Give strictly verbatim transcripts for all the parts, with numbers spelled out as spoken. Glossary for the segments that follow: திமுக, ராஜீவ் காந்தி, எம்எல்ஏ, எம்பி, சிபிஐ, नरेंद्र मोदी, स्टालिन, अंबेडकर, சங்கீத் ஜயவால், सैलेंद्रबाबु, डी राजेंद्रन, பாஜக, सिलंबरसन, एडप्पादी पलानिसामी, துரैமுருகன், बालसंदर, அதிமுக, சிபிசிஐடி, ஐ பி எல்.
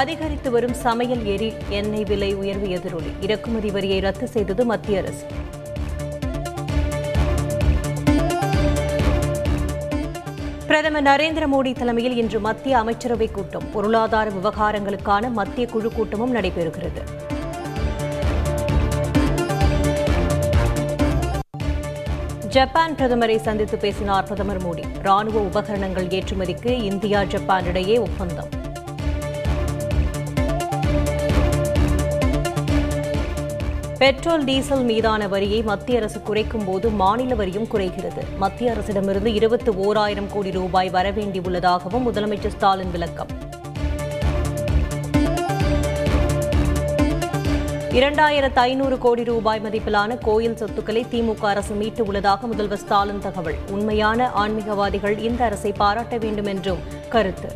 அதிகரித்து வரும் சமையல் எரி எண்ணெய் விலை உயர்வு எதிரொலி இறக்குமதி வரியை ரத்து செய்தது மத்திய அரசு. பிரதமர் நரேந்திர மோடி தலைமையில் இன்று மத்திய அமைச்சரவை கூட்டம், பொருளாதார விவகாரங்களுக்கான மத்திய குழு கூட்டமும் நடைபெறுகிறது. ஜப்பான் பிரதமரை சந்தித்து பேசினார் பிரதமர் மோடி. ராணுவ உபகரணங்கள் ஏற்றுமதிக்கு இந்தியா ஜப்பான் இடையே ஒப்பந்தம். பெட்ரோல் டீசல் மீதான வரியை மத்திய அரசு குறைக்கும் போது மாநில வரியும் குறைகிறது. மத்திய அரசிடமிருந்து இருபத்தி ஓராயிரம் கோடி ரூபாய் வரவேண்டியுள்ளதாகவும் முதலமைச்சர் ஸ்டாலின் விளக்கம். இரண்டாயிரத்து ஐநூறு கோடி ரூபாய் மதிப்பிலான கோயில் சொத்துக்களை திமுக அரசு மீட்டு உள்ளதாக முதல்வர் ஸ்டாலின் தகவல். உண்மையான ஆன்மீகவாதிகள் இந்த அரசை பாராட்ட வேண்டும் என்றும் கருத்து.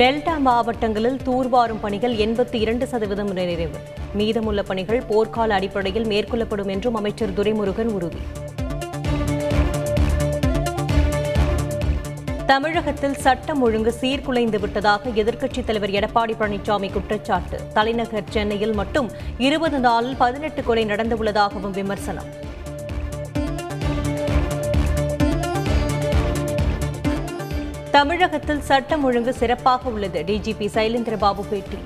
டெல்டா மாவட்டங்களில் தூர்வாரும் பணிகள் எண்பத்தி இரண்டு சதவீதம் நிறைவு. மீதமுள்ள பணிகள் போர்க்கால அடிப்படையில் மேற்கொள்ளப்படும் என்றும் அமைச்சர் துரैமுருகன் உறுதி. தமிழகத்தில் சட்டம் ஒழுங்கு சீர்குலைந்து விட்டதாக எதிர்க்கட்சித் தலைவர் எடப்பாடி பழனிசாமி குற்றச்சாட்டு. தலைநகர் சென்னையில் மட்டும் இருபது நாளில் பதினெட்டு கொலை நடந்துள்ளதாகவும் விமர்சனம். தமிழகத்தில் சட்டம் ஒழுங்கு சிறப்பாக உள்ளது, டிஜிபி சைலேந்திரபாபு பேட்டி.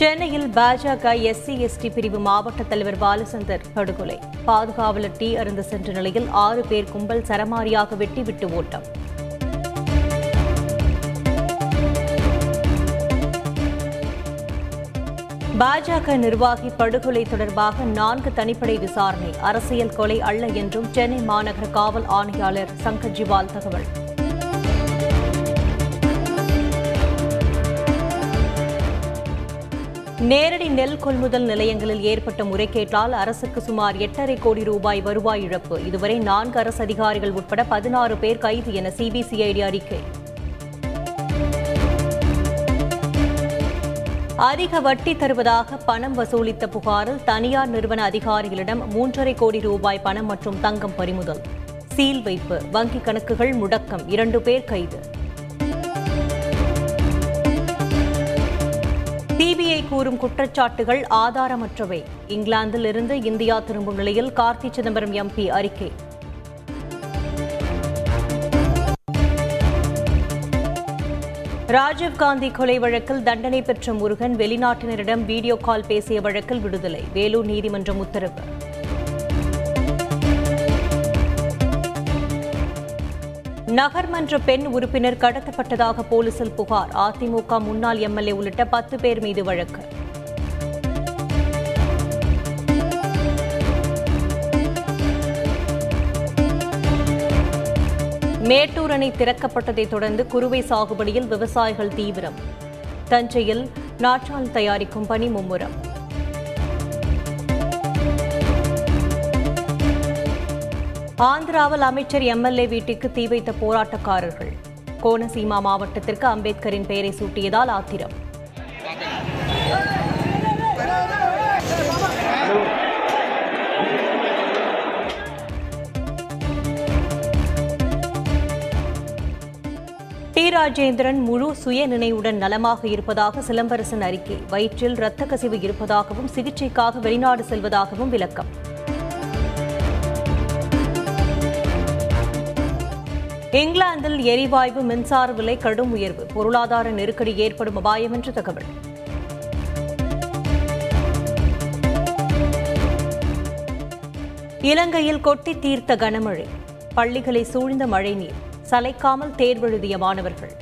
சென்னையில் பாஜக எஸ்சி எஸ்டி பிரிவு மாவட்ட தலைவர் பாலசந்தர் படுகொலை. பாதுகாவலர் டீ அருந்த சென்ற நிலையில் ஆறு பேர் கும்பல் சரமாரியாக வெட்டிவிட்டு ஓட்டம். பாஜக நிர்வாகி படுகொலை தொடர்பாக நான்கு தனிப்படை விசாரணை. அரசியல் கொலை அல்ல என்றும் சென்னை மாநகர காவல் ஆணையாளர் சங்கீத் ஜயவால் தகவல். நேரடி நெல் கொள்முதல் நிலையங்களில் ஏற்பட்ட முறைகேட்டால் அரசுக்கு சுமார் எட்டரை கோடி ரூபாய் வருவாய் இழப்பு. இதுவரை நான்கு அரசு அதிகாரிகள் உட்பட பதினாறு பேர் கைது என சிபிசிஐடி அறிக்கை. அதிக வட்டி தருவதாக பணம் வசூலித்த புகாரில் தனியார் நிறுவன அதிகாரிகளிடம் மூன்றரை கோடி ரூபாய் பணம் மற்றும் தங்கம் பறிமுதல். சீல் வைப்பு, வங்கிக் கணக்குகள் முடக்கம், இரண்டு பேர் கைது. சிபிஐ கூறும் குற்றச்சாட்டுகள் ஆதாரமற்றவை. இங்கிலாந்தில் இருந்து இந்தியா திரும்பும் நிலையில் காर्थी சிதம்பரம் எம்பி அறிக்கை. ராஜீவ் காந்தி கொலை வழக்கில் தண்டனை பெற்ற முருகன் வெளிநாட்டினரிடம் வீடியோ கால் பேசிய வழக்கில் விடுதலை. வேலூர் நீதிமன்றம் உத்தரவு. நகர்மன்ற பெண் உறுப்பினர் கடத்தப்பட்டதாக போலீசில் புகார். அதிமுக முன்னாள் எம்எல்ஏ உள்ளிட்ட பத்து பேர் மீது வழக்கு. மேட்டூர் அணை திறக்கப்பட்டதை தொடர்ந்து குறுவை சாகுபடியில் விவசாயிகள் தீவிரம். தஞ்சையில் நாற்றால் தயாரிக்கும் பணி மும்முரம். ஆந்திராவில் அமைச்சர் எம்எல்ஏ வீட்டுக்கு தீ வைத்த போராட்டக்காரர்கள். கோனசீமா மாவட்டத்திற்கு அம்பேத்கரின் பெயரை சூட்டியதால் ஆத்திரம். டி ராஜேந்திரன் முழு சுய நினைவுடன் நலமாக இருப்பதாக சிலம்பரசன் அறிக்கை. வயிற்றில் இரத்த கசிவு இருப்பதாகவும் சிகிச்சைக்காக வெளிநாடு செல்வதாகவும் விளக்கம். இங்கிலாந்தில் எரிவாயு மின்சார விலை கடும் உயர்வு. பொருளாதார நெருக்கடி ஏற்படும் அபாயம் என்று தகவல். இலங்கையில் கொட்டி தீர்த்த கனமழை. பள்ளிகளை சூழ்ந்த மழைநீர். சளைக்காமல் தேர்வெழுதிய மாணவர்கள்.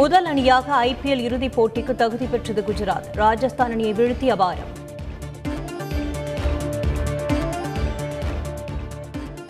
முதல் அணியாக ஐ பி எல் இறுதிப் போட்டிக்கு தகுதி பெற்றது குஜராத். ராஜஸ்தான் அணியை வீழ்த்தி அபாரம்.